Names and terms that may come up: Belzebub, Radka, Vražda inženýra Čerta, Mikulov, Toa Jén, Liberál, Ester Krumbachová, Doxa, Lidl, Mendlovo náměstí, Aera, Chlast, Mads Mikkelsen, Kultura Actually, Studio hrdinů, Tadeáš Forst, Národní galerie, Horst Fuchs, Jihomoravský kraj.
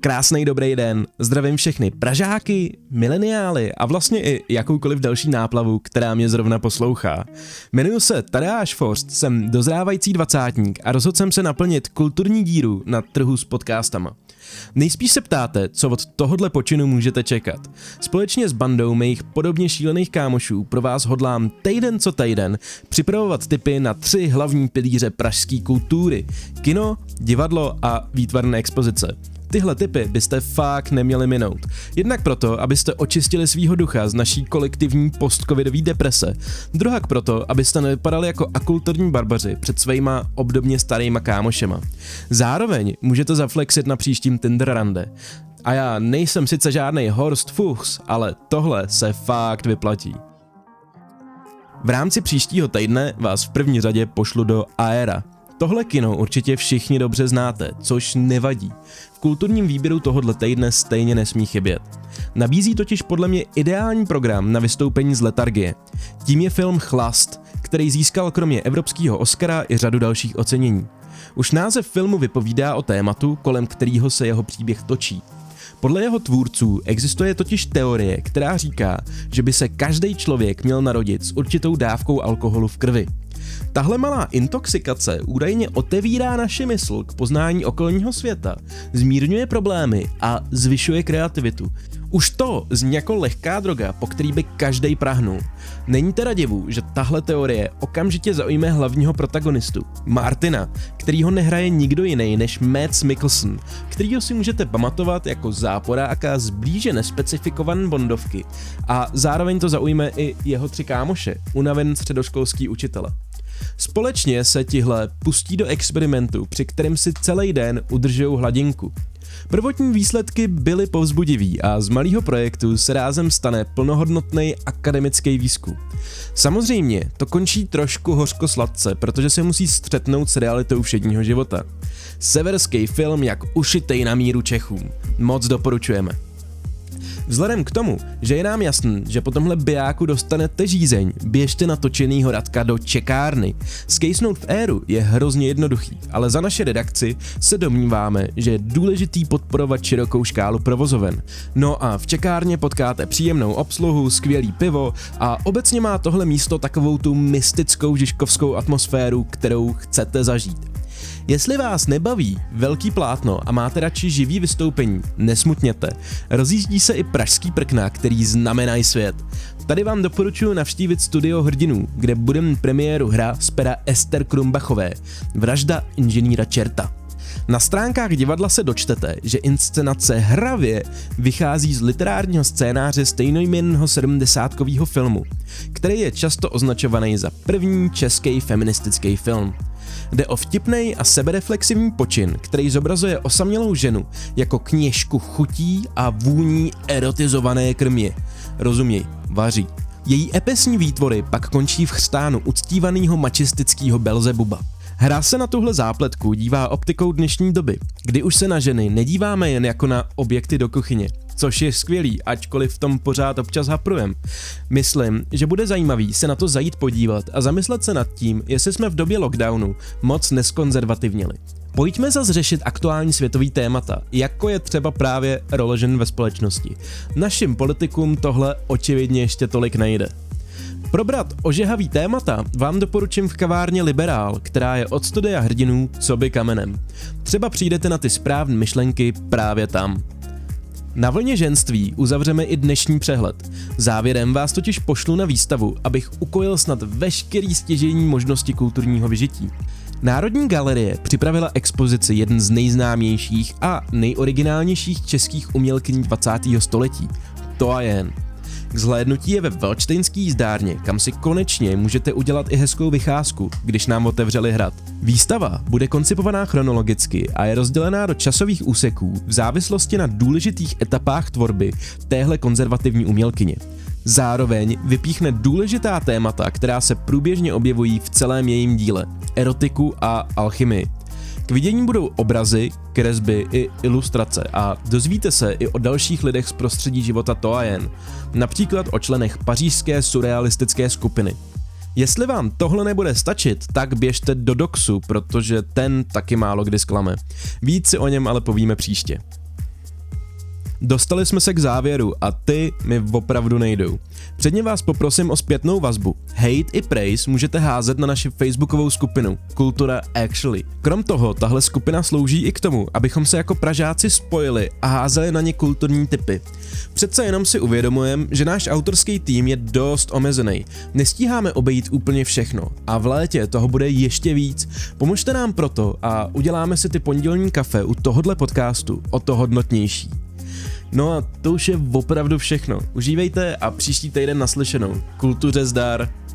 Krásný dobrý den, zdravím všechny Pražáky, mileniály a vlastně i jakoukoliv další náplavu, která mě zrovna poslouchá. Jmenuji se Tadeáš Forst, jsem dozrávající dvacátník a rozhodl jsem se naplnit kulturní díru na trhu s podcastama. Nejspíš se ptáte, co od tohohle počinu můžete čekat. Společně s bandou mých podobně šílených kámošů pro vás hodlám týden co týden připravovat tipy na tři hlavní pilíře pražské kultury. Kino, divadlo a výtvarné expozice. Tyhle tipy byste fakt neměli minout. Jednak proto, abyste očistili svýho ducha z naší kolektivní postcovidové deprese. Druhak proto, abyste nevypadali jako akulturní barbaři před svýma obdobně starýma kámošema. Zároveň můžete zaflexit na příštím Tinder rande. A já nejsem sice žádnej Horst Fuchs, ale tohle se fakt vyplatí. V rámci příštího týdne vás v první řadě pošlu do Aera. Tohle kino určitě všichni dobře znáte, což nevadí. V kulturním výběru tohohle týdne stejně nesmí chybět. Nabízí totiž podle mě ideální program na vystoupení z letargie. Tím je film Chlast, který získal kromě evropského Oscara i řadu dalších ocenění. Už název filmu vypovídá o tématu, kolem kterého se jeho příběh točí. Podle jeho tvůrců existuje totiž teorie, která říká, že by se každý člověk měl narodit s určitou dávkou alkoholu v krvi. Tahle malá intoxikace údajně otevírá naši mysl k poznání okolního světa, zmírňuje problémy a zvyšuje kreativitu. Už to zní jako lehká droga, po který by každej prahnul. Není teda divu, že tahle teorie okamžitě zaujme hlavního protagonistu, Martina, kterýho nehraje nikdo jiný než Mads Mikkelsen, kterýho si můžete pamatovat jako záporáka z blíže nespecifikované bondovky a zároveň to zaujme i jeho tři kámoše, unaven středoškolský učitele. Společně se tihle pustí do experimentu, při kterém si celý den udržují hladinku. Prvotní výsledky byly povzbudivý a z malého projektu se rázem stane plnohodnotný akademický výzkum. Samozřejmě to končí trošku hořko-sladce, protože se musí střetnout s realitou všedního života. Severský film jak ušitej na míru Čechům. Moc doporučujeme. Vzhledem k tomu, že je nám jasný, že po tomhle bijáku dostanete žízeň, běžte na točenýho Radka do čekárny. Skejsnout v Éru je hrozně jednoduchý, ale za naše redakci se domníváme, že je důležitý podporovat širokou škálu provozoven. No a v čekárně potkáte příjemnou obsluhu, skvělý pivo a obecně má tohle místo takovou tu mystickou žižkovskou atmosféru, kterou chcete zažít. Jestli vás nebaví velký plátno a máte radši živý vystoupení, nesmutněte. Rozjíždí se i pražský prkna, který znamenají svět. Tady vám doporučuji navštívit Studio hrdinů, kde budeme premiéru hra z pera Ester Krumbachové, Vražda inženýra Čerta. Na stránkách divadla se dočtete, že inscenace hravě vychází z literárního scénáře stejnojmenného 70kového filmu, který je často označovaný za první český feministický film. Jde o vtipnej a sebereflexivní počin, který zobrazuje osamělou ženu jako kněžku chutí a vůní erotizované krmě. Rozuměj, vaří. Její epesní výtvory pak končí v chřtánu uctívaného mačistického Belzebuba. Hra se na tuhle zápletku dívá optikou dnešní doby, kdy už se na ženy nedíváme jen jako na objekty do kuchyně, což je skvělý, ačkoliv v tom pořád občas haprujem. Myslím, že bude zajímavý se na to zajít podívat a zamyslet se nad tím, jestli jsme v době lockdownu moc neskonzervativněli. Pojďme zase řešit aktuální světový témata, jako je třeba právě role žen ve společnosti. Našim politikům tohle očividně ještě tolik nejde. Probrat ožehavý témata vám doporučím v kavárně Liberál, která je od Studia hrdinů coby kamenem. Třeba přijdete na ty správné myšlenky právě tam. Na vlně ženství uzavřeme i dnešní přehled. Závěrem vás totiž pošlu na výstavu, abych ukojil snad veškerý stěžejní možnosti kulturního vyžití. Národní galerie připravila expozici jeden z nejznámějších a nejoriginálnějších českých umělkyní 20. století – Toa Jén. K zhlédnutí je ve Velčtejnské jízdárně, kam si konečně můžete udělat i hezkou vycházku, když nám otevřeli hrad. Výstava bude koncipovaná chronologicky a je rozdělená do časových úseků v závislosti na důležitých etapách tvorby téhle konzervativní umělkyně. Zároveň vypíchne důležitá témata, která se průběžně objevují v celém jejím díle – erotiku a alchymii. K vidění budou obrazy, kresby i ilustrace a dozvíte se i o dalších lidech z prostředí života Toa Jén, například o členech pařížské surrealistické skupiny. Jestli vám tohle nebude stačit, tak běžte do Doxu, protože ten taky málo kdy zklame. Víc si o něm ale povíme příště. Dostali jsme se k závěru a ty mi opravdu nejdou. Předně vás poprosím o zpětnou vazbu. Hate i praise můžete házet na naši facebookovou skupinu Kultura Actually. Krom toho, tahle skupina slouží i k tomu, abychom se jako Pražáci spojili a házeli na ně kulturní tipy. Přece jenom si uvědomujem, že náš autorský tým je dost omezený. Nestíháme obejít úplně všechno a v létě toho bude ještě víc. Pomozte nám proto a uděláme si ty pondělní kafe u tohodle podcastu o to hodnotnější. No a to už je opravdu všechno. Užívejte a příští týden naslyšenou. Kultuře zdar!